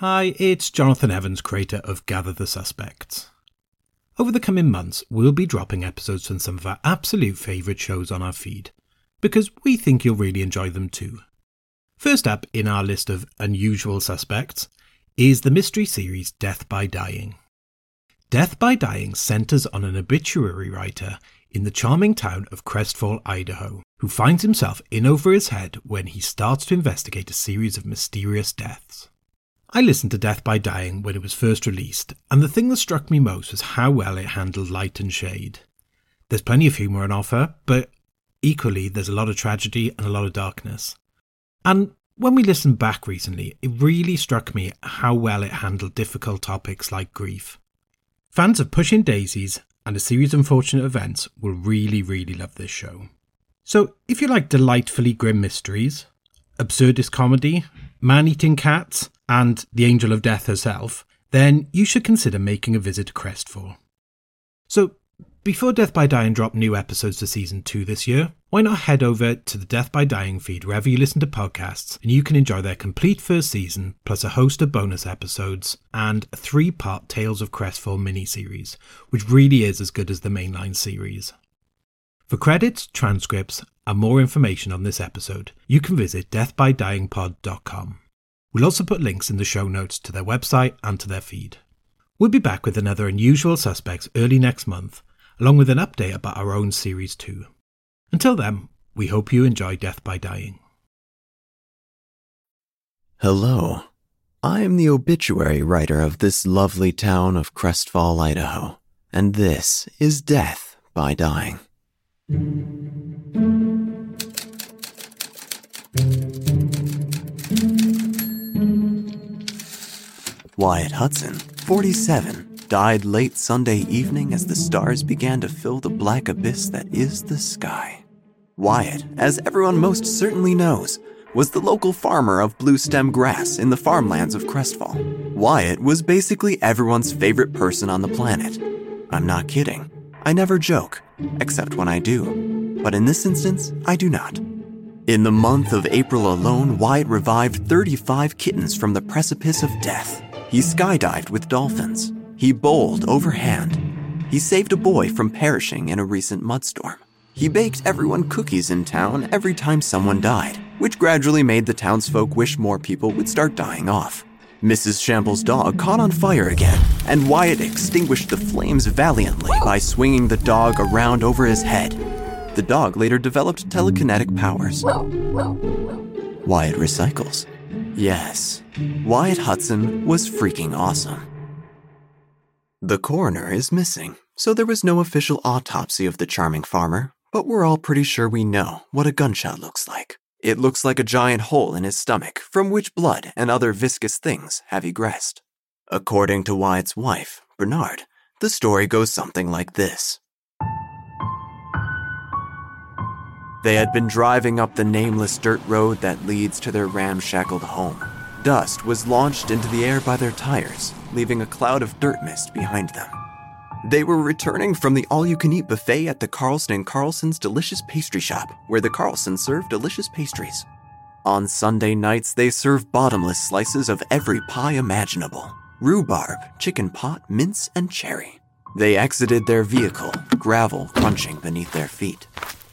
Hi, it's Jonathan Evans, creator of Gather the Suspects. Over the coming months, we'll be dropping episodes from some of our absolute favourite shows on our feed, because we think you'll really enjoy them too. First up in our list of unusual suspects is the mystery series Death by Dying. Death by Dying centres on an obituary writer in the charming town of Crestfall, Idaho, who finds himself in over his head when he starts to investigate a series of mysterious deaths. I listened to Death by Dying when it was first released, and the thing that struck me most was how well it handled light and shade. There's plenty of humour on offer, but equally there's a lot of tragedy and a lot of darkness. And when we listened back recently, it really struck me how well it handled difficult topics like grief. Fans of Pushing Daisies and A Series of Unfortunate Events will really love this show. So if you like delightfully grim mysteries, absurdist comedy, man-eating cats, and the Angel of Death herself, then you should consider making a visit to Crestfall. So, before Death by Dying drop new episodes to Season 2 this year, why not head over to the Death by Dying feed wherever you listen to podcasts, and you can enjoy their complete first season, plus a host of bonus episodes, and a 3-part Tales of Crestfall miniseries, which really is as good as the mainline series. For credits, transcripts, and more information on this episode, you can visit deathbydyingpod.com. We'll also put links in the show notes to their website and to their feed. We'll be back with another Unusual Suspects early next month, along with an update about our own Series 2. Until then, we hope you enjoy Death by Dying. Hello. I am the obituary writer of this lovely town of Crestfall, Idaho, and this is Death by Dying. Wyatt Hudson, 47, died late Sunday evening as the stars began to fill the black abyss that is the sky. Wyatt, as everyone most certainly knows, was the local farmer of blue stem grass in the farmlands of Crestfall. Wyatt was basically everyone's favorite person on the planet. I'm not kidding. I never joke, except when I do. But in this instance, I do not. In the month of April alone, Wyatt revived 35 kittens from the precipice of death. He skydived with dolphins. He bowled overhand. He saved a boy from perishing in a recent mudstorm. He baked everyone cookies in town every time someone died, which gradually made the townsfolk wish more people would start dying off. Mrs. Shamble's dog caught on fire again, and Wyatt extinguished the flames valiantly by swinging the dog around over his head. The dog later developed telekinetic powers. Wyatt recycles. Yes, Wyatt Hudson was freaking awesome. The coroner is missing, so there was no official autopsy of the charming farmer, but we're all pretty sure we know what a gunshot looks like. It looks like a giant hole in his stomach, from which blood and other viscous things have egressed. According to Wyatt's wife, Bernard, the story goes something like this. They had been driving up the nameless dirt road that leads to their ramshackled home. Dust was launched into the air by their tires, leaving a cloud of dirt mist behind them. They were returning from the all-you-can-eat buffet at the Carlson and Carlson's Delicious Pastry Shop, where the Carlsons serve delicious pastries. On Sunday nights, they serve bottomless slices of every pie imaginable: rhubarb, chicken pot, mince, and cherry. They exited their vehicle, gravel crunching beneath their feet.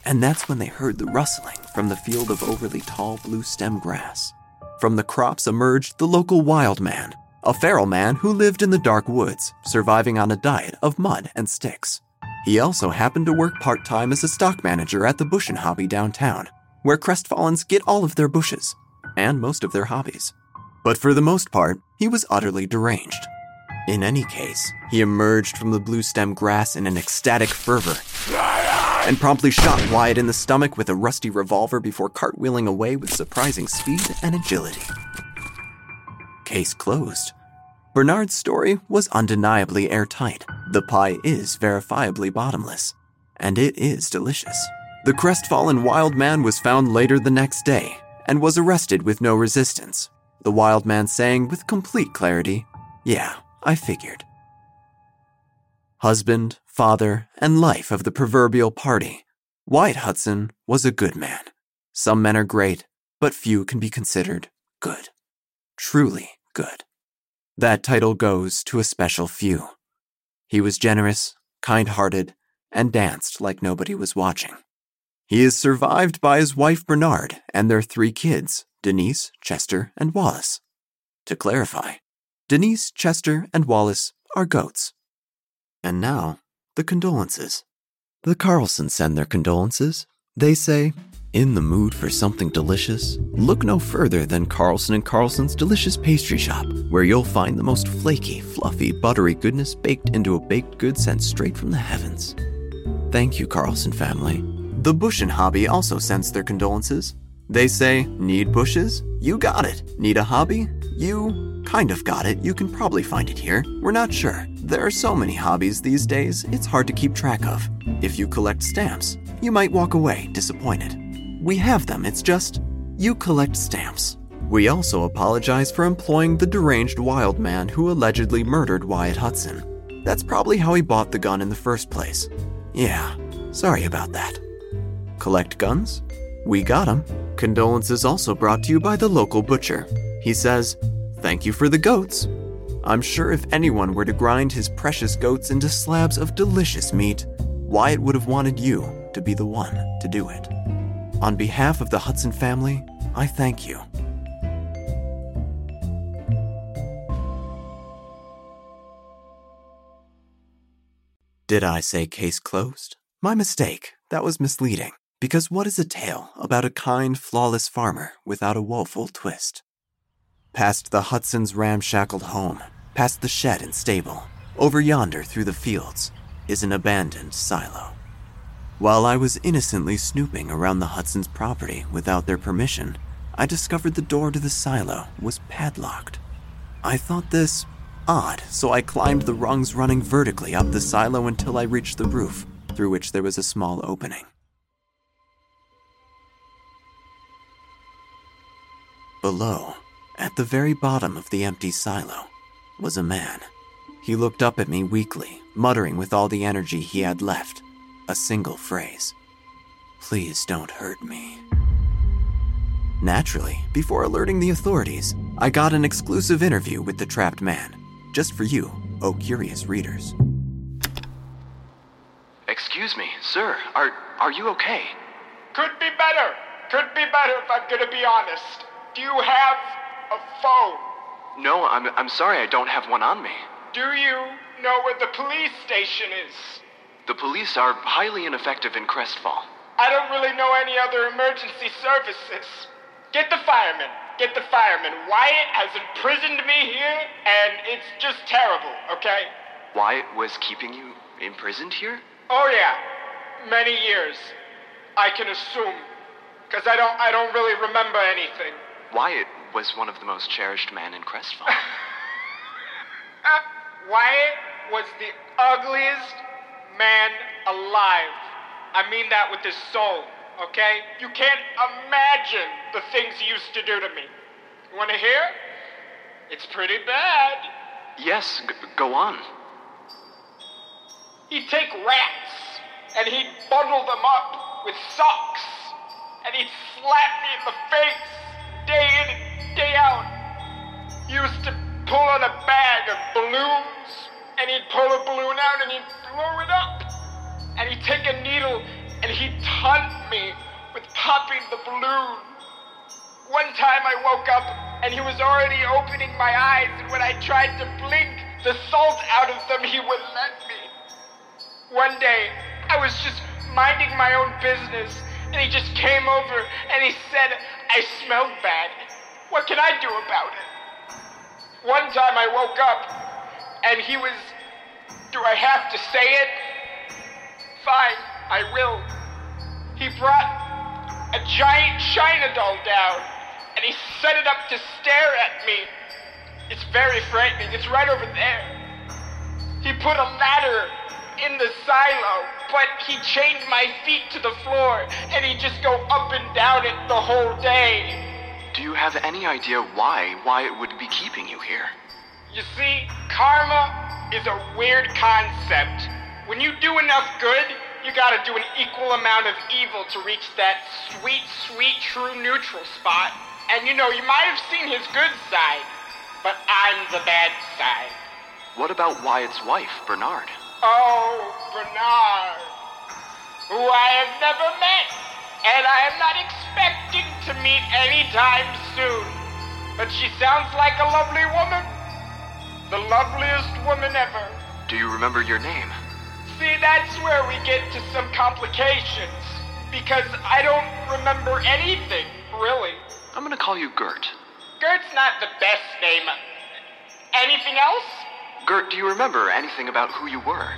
And that's when they heard the rustling from the field of overly tall blue stem grass. From the crops emerged the local wild man, a feral man who lived in the dark woods, surviving on a diet of mud and sticks. He also happened to work part-time as a stock manager at the Bush 'n Hobby downtown, where Crestfallens get all of their bushes, and most of their hobbies. But for the most part, he was utterly deranged. In any case, he emerged from the blue stem grass in an ecstatic fervor, and promptly shot Wyatt in the stomach with a rusty revolver before cartwheeling away with surprising speed and agility. Case closed. Bernard's story was undeniably airtight. The pie is verifiably bottomless, and it is delicious. The crestfallen wild man was found later the next day and was arrested with no resistance. The wild man saying with complete clarity, "Yeah, I figured." Husband, father, and life of the proverbial party, Wyatt Hudson was a good man. Some men are great, but few can be considered good. Truly good. That title goes to a special few. He was generous, kind-hearted, and danced like nobody was watching. He is survived by his wife Bernard and their 3 kids, Denise, Chester, and Wallace. To clarify, Denise, Chester, and Wallace are goats. And now, the condolences. The Carlsons send their condolences. They say, in the mood for something delicious? Look no further than Carlson and Carlson's Delicious Pastry Shop, where you'll find the most flaky, fluffy, buttery goodness baked into a baked good sent straight from the heavens. Thank you, Carlson family. The Bush 'n Hobby also sends their condolences. They say, need bushes? You got it. Need a hobby? You kind of got it. You can probably find it here. We're not sure. There are so many hobbies these days, it's hard to keep track of. If you collect stamps, you might walk away disappointed. We have them, it's just, you collect stamps. We also apologize for employing the deranged wild man who allegedly murdered Wyatt Hudson. That's probably how he bought the gun in the first place. Yeah, sorry about that. Collect guns? We got them. Condolences also brought to you by the local butcher. He says, thank you for the goats. I'm sure if anyone were to grind his precious goats into slabs of delicious meat, Wyatt would have wanted you to be the one to do it. On behalf of the Hudson family, I thank you. Did I say case closed? My mistake. That was misleading. Because what is a tale about a kind, flawless farmer without a woeful twist? Past the Hudson's ramshackled home, past the shed and stable, over yonder through the fields, is an abandoned silo. While I was innocently snooping around the Hudson's property without their permission, I discovered the door to the silo was padlocked. I thought this odd, so I climbed the rungs running vertically up the silo until I reached the roof, through which there was a small opening. Below, at the very bottom of the empty silo, was a man. He looked up at me weakly, muttering with all the energy he had left. A single phrase. Please don't hurt me. Naturally, before alerting the authorities, I got an exclusive interview with the trapped man. Just for you, oh curious readers. Excuse me, sir, are you okay? Could be better. Could be better if I'm gonna be honest. Do you have a phone? No, I'm sorry, I don't have one on me. Do you know where the police station is? The police are highly ineffective in Crestfall. I don't really know any other emergency services. Get the firemen. Get the firemen. Wyatt has imprisoned me here, and it's just terrible, okay? Wyatt was keeping you imprisoned here? Oh, yeah. Many years. I can assume. Because I don't really remember anything. Wyatt was one of the most cherished men in Crestfall. Wyatt was the ugliest man alive. I mean that with his soul, okay? You can't imagine the things he used to do to me. You want to hear? It's pretty bad. Yes, go on. He'd take rats, and he'd bundle them up with socks, and he'd slap me in the face, day in and day out. He used to pull out a bag of balloons, and he'd pull a balloon out, and he'd blow it up. And he'd take a needle, and he'd taunt me with popping the balloon. One time I woke up, and he was already opening my eyes, and when I tried to blink the salt out of them, he wouldn't let me. One day, I was just minding my own business, and he just came over, and he said, I smelled bad. What can I do about it? One time I woke up, and he was, do I have to say it? Fine, I will. He brought a giant China doll down, and he set it up to stare at me. It's very frightening, it's right over there. He put a ladder in the silo, but he chained my feet to the floor, and he'd just go up and down it the whole day. Do you have any idea why it would be keeping you here? You see, karma is a weird concept. When you do enough good, you gotta do an equal amount of evil to reach that sweet, sweet, true neutral spot. And you know, you might have seen his good side, but I'm the bad side. What about Wyatt's wife, Bernard? Oh, Bernard, who I have never met, and I am not expecting to meet anytime soon. But she sounds like a lovely woman, the loveliest woman ever. Do you remember your name? See, that's where we get to some complications, because I don't remember anything, really. I'm gonna call you Gert. Gert's not the best name. Anything else? Gert, do you remember anything about who you were?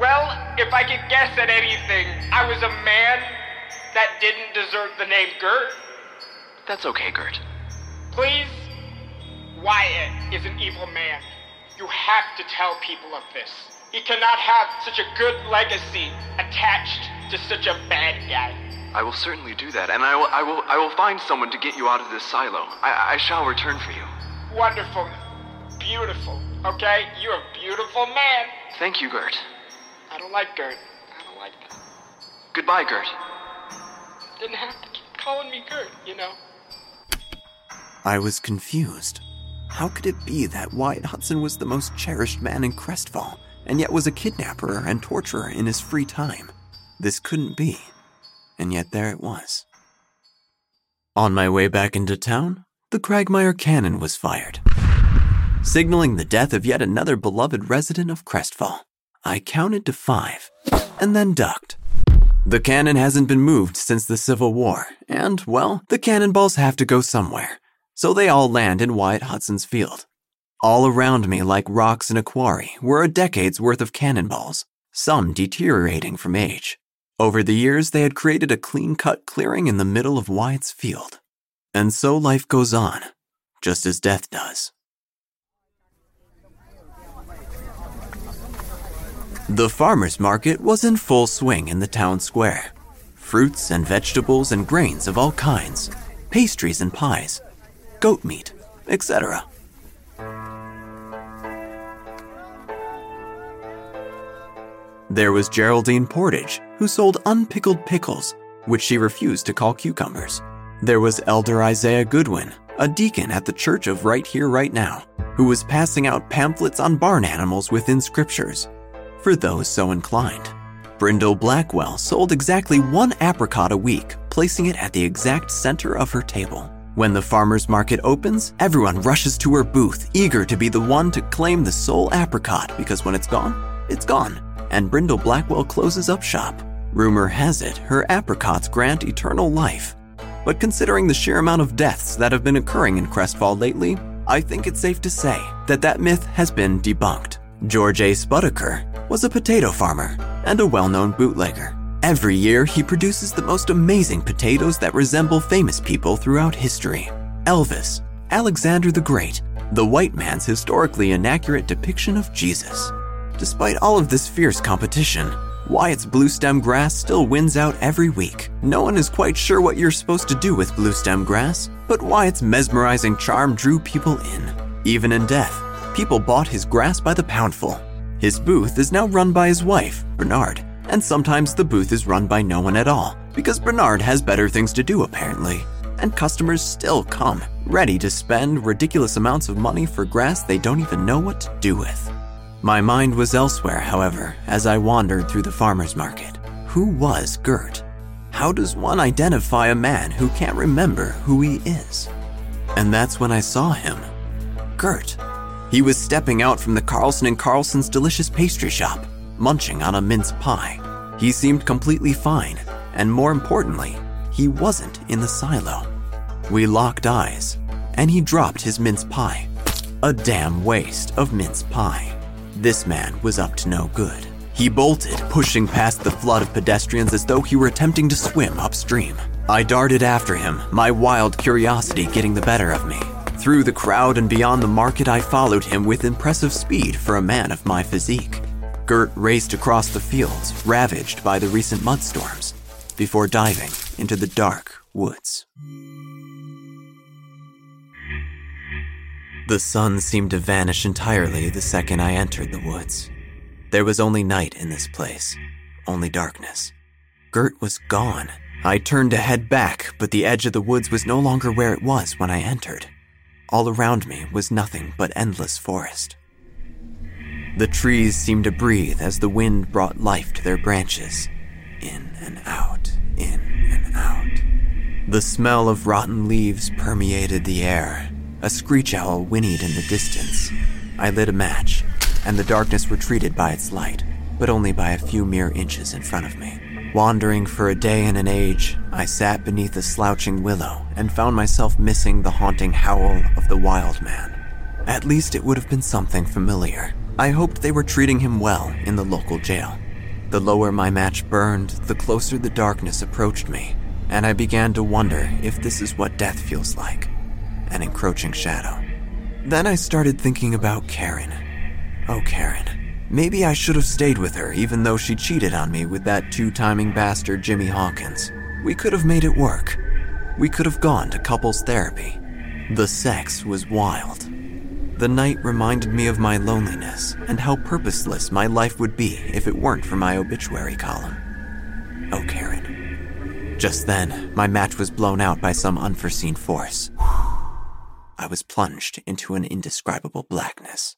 Well, if I could guess at anything, I was a man that didn't deserve the name Gert. That's okay, Gert. Please? Wyatt is an evil man. You have to tell people of this. He cannot have such a good legacy attached to such a bad guy. I will certainly do that, and I will find someone to get you out of this silo. I shall return for you. Wonderful. Beautiful. Okay? You're a beautiful man. Thank you, Gert. I don't like Gert. I don't like that. Goodbye, Gert. Didn't have to keep calling me Gert, you know. I was confused. How could it be that Wyatt Hudson was the most cherished man in Crestfall, and yet was a kidnapper and torturer in his free time? This couldn't be. And yet there it was. On my way back into town, the Kragmire cannon was fired, signaling the death of yet another beloved resident of Crestfall. I counted to 5, and then ducked. The cannon hasn't been moved since the Civil War, and, well, the cannonballs have to go somewhere, so they all land in Wyatt Hudson's field. All around me, like rocks in a quarry, were a decade's worth of cannonballs, some deteriorating from age. Over the years, they had created a clean-cut clearing in the middle of Wyatt's field. And so life goes on, just as death does. The farmer's market was in full swing in the town square. Fruits and vegetables and grains of all kinds, pastries and pies, goat meat, etc. There was Geraldine Portage, who sold unpickled pickles, which she refused to call cucumbers. There was Elder Isaiah Goodwin, a deacon at the Church of Right Here, Right Now, who was passing out pamphlets on barn animals within scriptures, for those so inclined. Brindle Blackwell sold exactly 1 apricot a week, placing it at the exact center of her table. When the farmer's market opens, everyone rushes to her booth, eager to be the one to claim the sole apricot, because when it's gone, it's gone. And Brindle Blackwell closes up shop. Rumor has it, her apricots grant eternal life. But considering the sheer amount of deaths that have been occurring in Crestfall lately, I think it's safe to say that that myth has been debunked. George A. Spudiker was a potato farmer and a well-known bootlegger. Every year, he produces the most amazing potatoes that resemble famous people throughout history. Elvis, Alexander the Great, the white man's historically inaccurate depiction of Jesus. Despite all of this fierce competition, Wyatt's blue-stem grass still wins out every week. No one is quite sure what you're supposed to do with blue-stem grass, but Wyatt's mesmerizing charm drew people in. Even in death, people bought his grass by the poundful. His booth is now run by his wife, Bernard, and sometimes the booth is run by no one at all, because Bernard has better things to do apparently, and customers still come, ready to spend ridiculous amounts of money for grass they don't even know what to do with. My mind was elsewhere, however, as I wandered through the farmer's market. Who was Gert? How does one identify a man who can't remember who he is? And that's when I saw him. Gert. He was stepping out from the Carlson and Carlson's Delicious Pastry Shop, munching on a mince pie. He seemed completely fine, and more importantly, he wasn't in the silo. We locked eyes, and he dropped his mince pie. A damn waste of mince pie. This man was up to no good. He bolted, pushing past the flood of pedestrians as though he were attempting to swim upstream. I darted after him, my wild curiosity getting the better of me. Through the crowd and beyond the market, I followed him with impressive speed for a man of my physique. Gert raced across the fields, ravaged by the recent mudstorms, before diving into the dark woods. The sun seemed to vanish entirely the second I entered the woods. There was only night in this place, only darkness. Gert was gone. I turned to head back, but the edge of the woods was no longer where it was when I entered. All around me was nothing but endless forest. The trees seemed to breathe as the wind brought life to their branches. In and out, in and out. The smell of rotten leaves permeated the air. A screech owl whinnied in the distance. I lit a match, and the darkness retreated by its light, but only by a few mere inches in front of me. Wandering for a day and an age, I sat beneath a slouching willow and found myself missing the haunting howl of the wild man. At least it would have been something familiar. I hoped they were treating him well in the local jail. The lower my match burned, the closer the darkness approached me, and I began to wonder if this is what death feels like, an encroaching shadow. Then I started thinking about Karen. Oh, Karen. Maybe I should have stayed with her, even though she cheated on me with that two-timing bastard Jimmy Hawkins. We could have made it work. We could have gone to couples therapy. The sex was wild. The night reminded me of my loneliness and how purposeless my life would be if it weren't for my obituary column. Oh, Karen. Just then, my match was blown out by some unforeseen force. I was plunged into an indescribable blackness.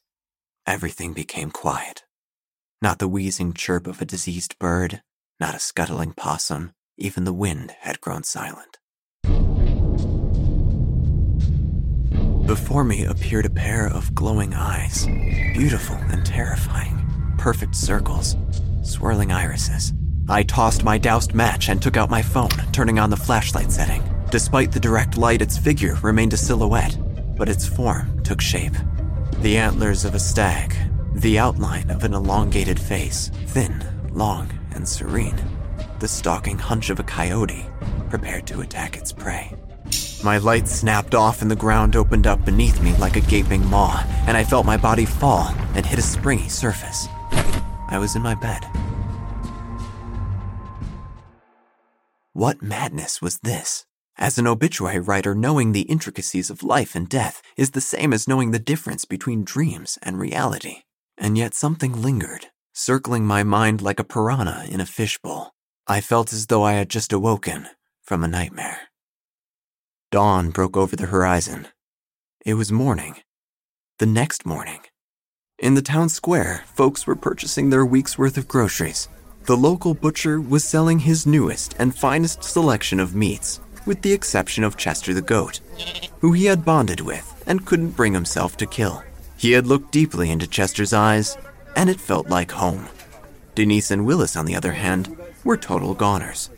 Everything became quiet. Not the wheezing chirp of a diseased bird, not a scuttling possum, even the wind had grown silent. Before me appeared a pair of glowing eyes, beautiful and terrifying, perfect circles, swirling irises. I tossed my doused match and took out my phone, turning on the flashlight setting. Despite the direct light, its figure remained a silhouette, but its form took shape. The antlers of a stag, the outline of an elongated face, thin, long, and serene, the stalking hunch of a coyote, prepared to attack its prey. My light snapped off and the ground opened up beneath me like a gaping maw, and I felt my body fall and hit a springy surface. I was in my bed. What madness was this? As an obituary writer, knowing the intricacies of life and death is the same as knowing the difference between dreams and reality. And yet something lingered, circling my mind like a piranha in a fishbowl. I felt as though I had just awoken from a nightmare. Dawn broke over the horizon. It was morning. The next morning. In the town square, folks were purchasing their week's worth of groceries. The local butcher was selling his newest and finest selection of meats, with the exception of Chester the goat, who he had bonded with and couldn't bring himself to kill. He had looked deeply into Chester's eyes, and it felt like home. Denise and Willis, on the other hand, were total goners.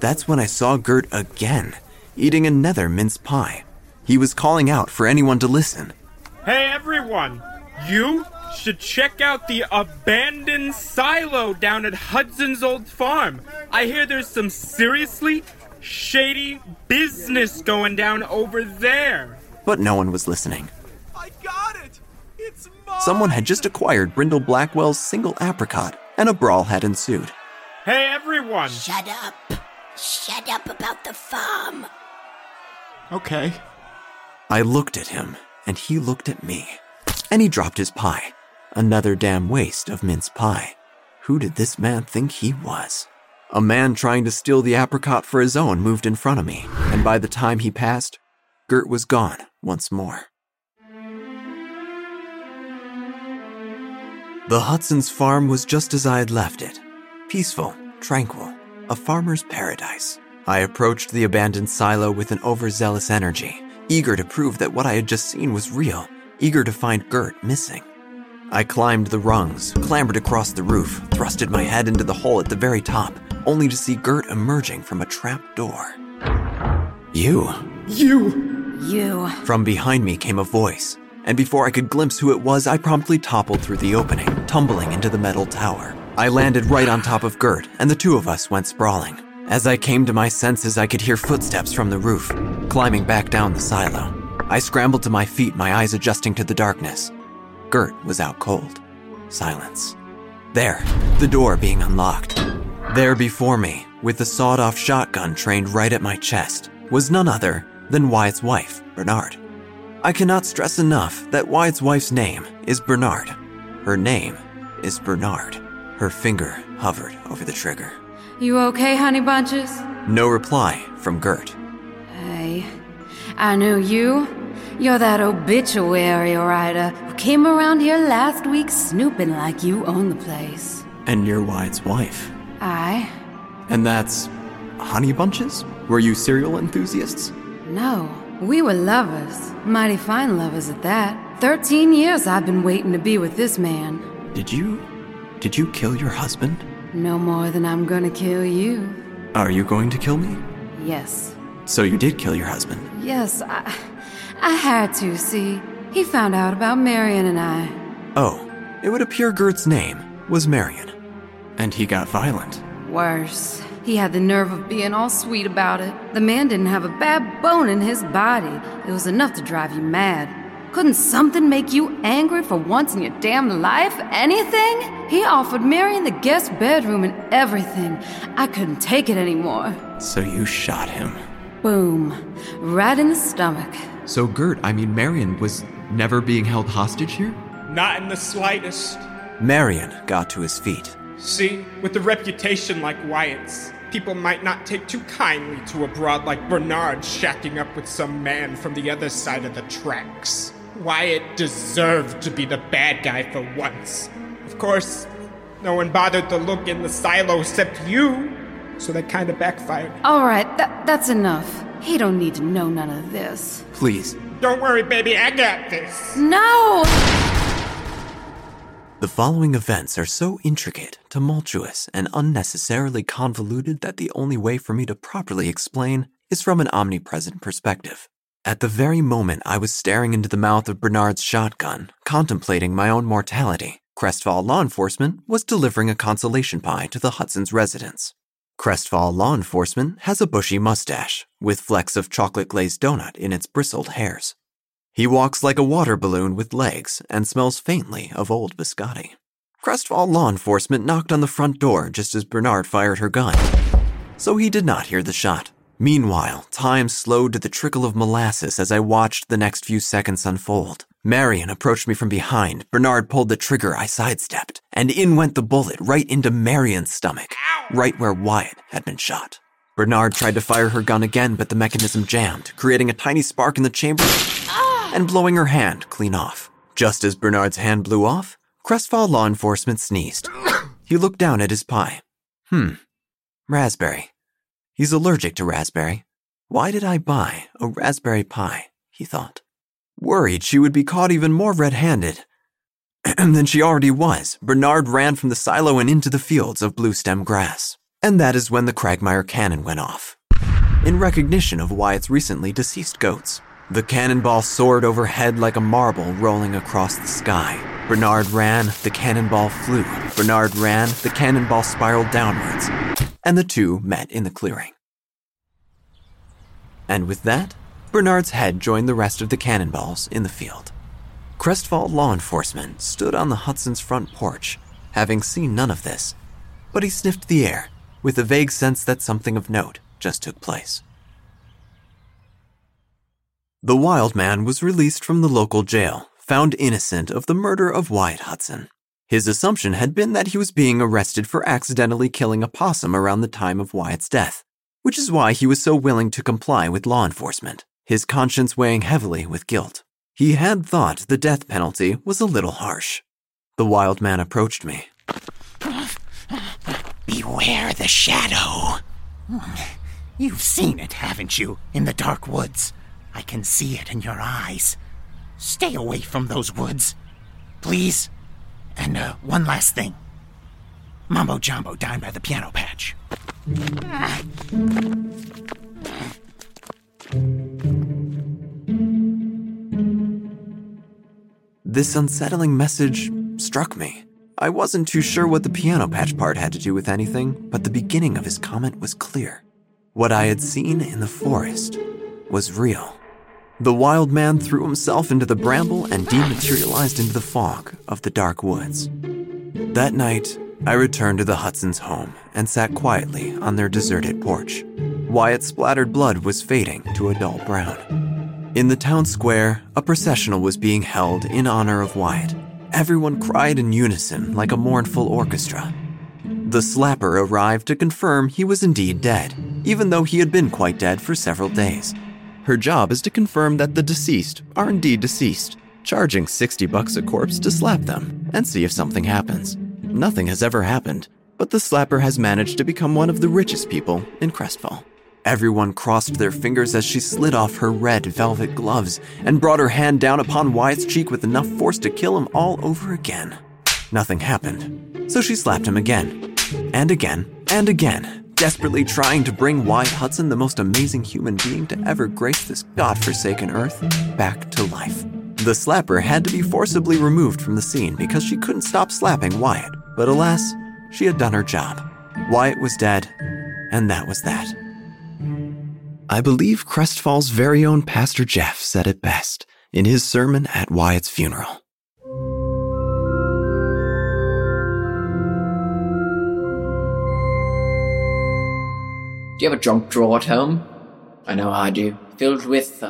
That's when I saw Gert again, eating another mince pie. He was calling out for anyone to listen. Hey everyone, you should check out the abandoned silo down at Hudson's old farm. I hear there's some seriously shady business going down over there. But no one was listening. I got it! It's mine! Someone had just acquired Brindle Blackwell's single apricot, and a brawl had ensued. Hey, everyone! Shut up! Shut up about the farm! Okay. I looked at him, and he looked at me. And he dropped his pie. Another damn waste of mince pie. Who did this man think he was? A man trying to steal the apricot for his own moved in front of me, and by the time he passed, Gert was gone once more. The Hudson's farm was just as I had left it. Peaceful, tranquil, a farmer's paradise. I approached the abandoned silo with an overzealous energy, eager to prove that what I had just seen was real, eager to find Gert missing. I climbed the rungs, clambered across the roof, thrusted my head into the hole at the very top, only to see Gert emerging from a trap door. You! From behind me came a voice, and before I could glimpse who it was, I promptly toppled through the opening, tumbling into the metal tower. I landed right on top of Gert, and the two of us went sprawling. As I came to my senses, I could hear footsteps from the roof, climbing back down the silo. I scrambled to my feet, my eyes adjusting to the darkness. Gert was out cold. Silence. There, the door being unlocked. There before me, with the sawed-off shotgun trained right at my chest, was none other than Wyatt's wife, Bernard. I cannot stress enough that Wyatt's wife's name is Bernard. Her name is Bernard. Her finger hovered over the trigger. You okay, honey bunches? No reply from Gert. I knew you You're that obituary writer who came around here last week snooping like you own the place. And you're Wyatt's wife. Aye. And that's Honey Bunches? Were you cereal enthusiasts? No, we were lovers. Mighty fine lovers at that. 13 years I've been waiting to be with this man. Did you kill your husband? No more than I'm gonna kill you. Are you going to kill me? Yes. So you did kill your husband? Yes, I had to, see. He found out about Marion and I. Oh, it would appear Gert's name was Marion. And he got violent. Worse. He had the nerve of being all sweet about it. The man didn't have a bad bone in his body. It was enough to drive you mad. Couldn't something make you angry for once in your damn life? Anything? He offered Marion the guest bedroom and everything. I couldn't take it anymore. So you shot him. Boom. Right in the stomach. So Marion was never being held hostage here? Not in the slightest. Marion got to his feet. See, with a reputation like Wyatt's, people might not take too kindly to a broad like Bernard shacking up with some man from the other side of the tracks. Wyatt deserved to be the bad guy for once. Of course, no one bothered to look in the silo except you, so that kind of backfired. All right, that's enough. He don't need to know none of this. Please. Don't worry, baby, I got this. No! The following events are so intricate, tumultuous, and unnecessarily convoluted that the only way for me to properly explain is from an omnipresent perspective. At the very moment I was staring into the mouth of Bernard's shotgun, contemplating my own mortality, Crestfall Law Enforcement was delivering a consolation pie to the Hudson's residents. Crestfall Law Enforcement has a bushy mustache, with flecks of chocolate-glazed donut in its bristled hairs. He walks like a water balloon with legs and smells faintly of old biscotti. Crestfall Law Enforcement knocked on the front door just as Bernard fired her gun, so he did not hear the shot. Meanwhile, time slowed to the trickle of molasses as I watched the next few seconds unfold. Marion approached me from behind, Bernard pulled the trigger, I sidestepped, and in went the bullet right into Marion's stomach, right where Wyatt had been shot. Bernard tried to fire her gun again, but the mechanism jammed, creating a tiny spark in the chamber and blowing her hand clean off. Just as Bernard's hand blew off, Crestfall Law Enforcement sneezed. He looked down at his pie. Raspberry. He's allergic to raspberry. Why did I buy a raspberry pie, he thought. Worried she would be caught even more red-handed than she already was, Bernard ran from the silo and into the fields of blue-stem grass. And that is when the Kragmire cannon went off, in recognition of Wyatt's recently deceased goats. The cannonball soared overhead like a marble rolling across the sky. Bernard ran, the cannonball flew. Bernard ran, the cannonball spiraled downwards, and the two met in the clearing. And with that, Bernard's head joined the rest of the cannonballs in the field. Crestfall Law Enforcement stood on the Hudson's front porch, having seen none of this, but he sniffed the air with a vague sense that something of note just took place. The wild man was released from the local jail, found innocent of the murder of Wyatt Hudson. His assumption had been that he was being arrested for accidentally killing a possum around the time of Wyatt's death, which is why he was so willing to comply with law enforcement, his conscience weighing heavily with guilt. He had thought the death penalty was a little harsh. The wild man approached me. Beware the shadow. You've seen it, haven't you, in the dark woods? I can see it in your eyes. Stay away from those woods, please. And one last thing. Mambo Jumbo down by the piano patch. This unsettling message struck me. I wasn't too sure what the piano patch part had to do with anything, but the beginning of his comment was clear. What I had seen in the forest was real. The wild man threw himself into the bramble and dematerialized into the fog of the dark woods. That night, I returned to the Hudson's home and sat quietly on their deserted porch. Wyatt's splattered blood was fading to a dull brown. In the town square, a processional was being held in honor of Wyatt. Everyone cried in unison like a mournful orchestra. The slapper arrived to confirm he was indeed dead, even though he had been quite dead for several days. Her job is to confirm that the deceased are indeed deceased, charging $60 a corpse to slap them and see if something happens. Nothing has ever happened, but the slapper has managed to become one of the richest people in Crestfall. Everyone crossed their fingers as she slid off her red velvet gloves and brought her hand down upon Wyatt's cheek with enough force to kill him all over again. Nothing happened, so she slapped him again, and again, and again, desperately trying to bring Wyatt Hudson, the most amazing human being to ever grace this godforsaken earth, back to life. The slapper had to be forcibly removed from the scene because she couldn't stop slapping Wyatt, but alas, she had done her job. Wyatt was dead, and that was that. I believe Crestfall's very own Pastor Jeff said it best in his sermon at Wyatt's funeral. Do you have a junk drawer at home? I know I do. Filled with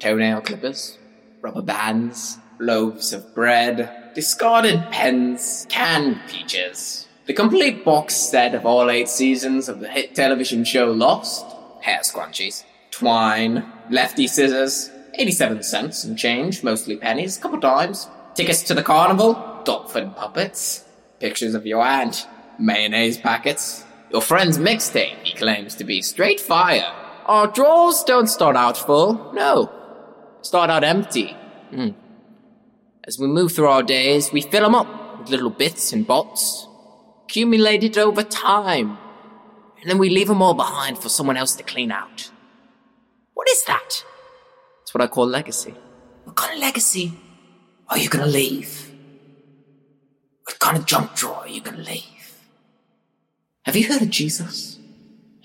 toenail clippers, rubber bands, loaves of bread, discarded pens, canned peaches. The complete box set of all 8 seasons of the hit television show Lost. Hair scrunchies, twine, lefty scissors, 87 cents and change, mostly pennies, couple dimes, tickets to the carnival, dolphin puppets, pictures of your aunt, mayonnaise packets, your friend's mixtape he claims to be straight fire. Our drawers don't start out full, no. Start out empty. As we move through our days, we fill them up with little bits and bobs, accumulated over time. And then we leave them all behind for someone else to clean out. What is that? It's what I call legacy. What kind of legacy are you going to leave? What kind of junk drawer are you going to leave? Have you heard of Jesus?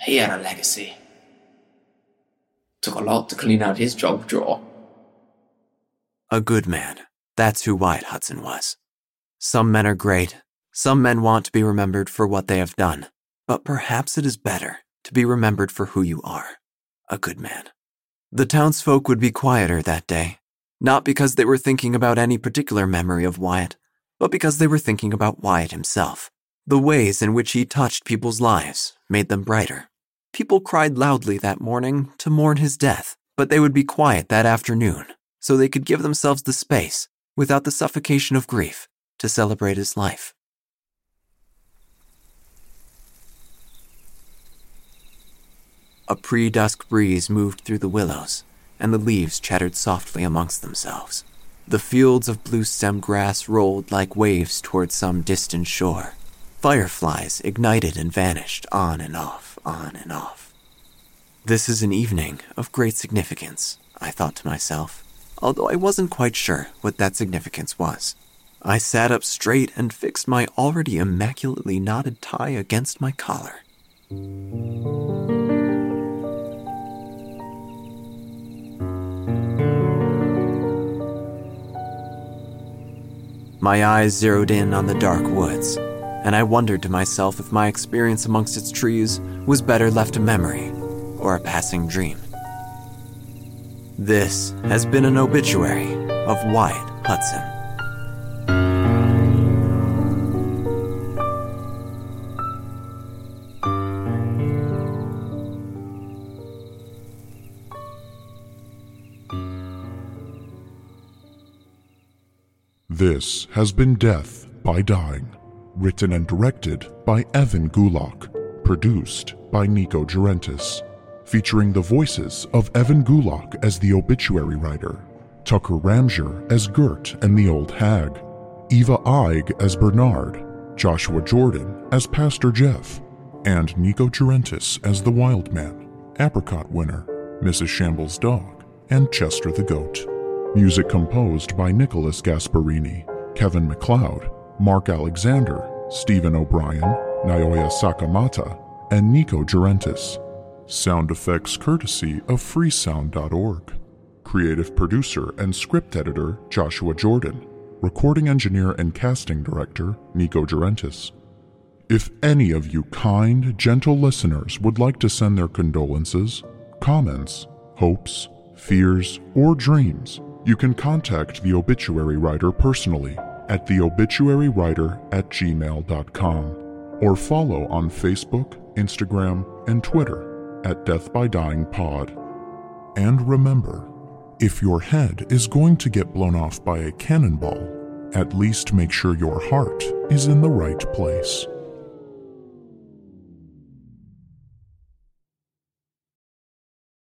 He had a legacy. Took a lot to clean out his junk drawer. A good man. That's who Wyatt Hudson was. Some men are great. Some men want to be remembered for what they have done. But perhaps it is better to be remembered for who you are, a good man. The townsfolk would be quieter that day, not because they were thinking about any particular memory of Wyatt, but because they were thinking about Wyatt himself. The ways in which he touched people's lives made them brighter. People cried loudly that morning to mourn his death, but they would be quiet that afternoon so they could give themselves the space, without the suffocation of grief, to celebrate his life. A pre-dusk breeze moved through the willows, and the leaves chattered softly amongst themselves. The fields of blue-stem grass rolled like waves towards some distant shore. Fireflies ignited and vanished on and off, on and off. This is an evening of great significance, I thought to myself, although I wasn't quite sure what that significance was. I sat up straight and fixed my already immaculately knotted tie against my collar. My eyes zeroed in on the dark woods, and I wondered to myself if my experience amongst its trees was better left a memory or a passing dream. This has been an obituary of Wyatt Hudson. This has been Death by Dying, written and directed by Evan Gulock, produced by Niko Gerentes, featuring the voices of Evan Gulock as the obituary writer, Tucker Ramseur as Gert and the Old Hag, Eva Eig as Bernard, Joshua Giordan as Pastor Jeff, and Niko Gerentes as the Wild Man, Apricot Winner, Mrs. Shambles' Dog, and Chester the Goat. Music composed by Nicolas Gasparini, Kevin Macleod, Marc Alexandre, Stephen O'Brien, Naoya Sakamata, and Niko Gerentes. Sound effects courtesy of freesound.org. Creative producer and script editor Joshua Giordan. Recording engineer and casting director Niko Gerentes. If any of you kind, gentle listeners would like to send their condolences, comments, hopes, fears, or dreams, you can contact the obituary writer personally at theobituarywriter@gmail.com or follow on Facebook, Instagram, and Twitter at Death by Dying Pod. And remember, if your head is going to get blown off by a cannonball, at least make sure your heart is in the right place.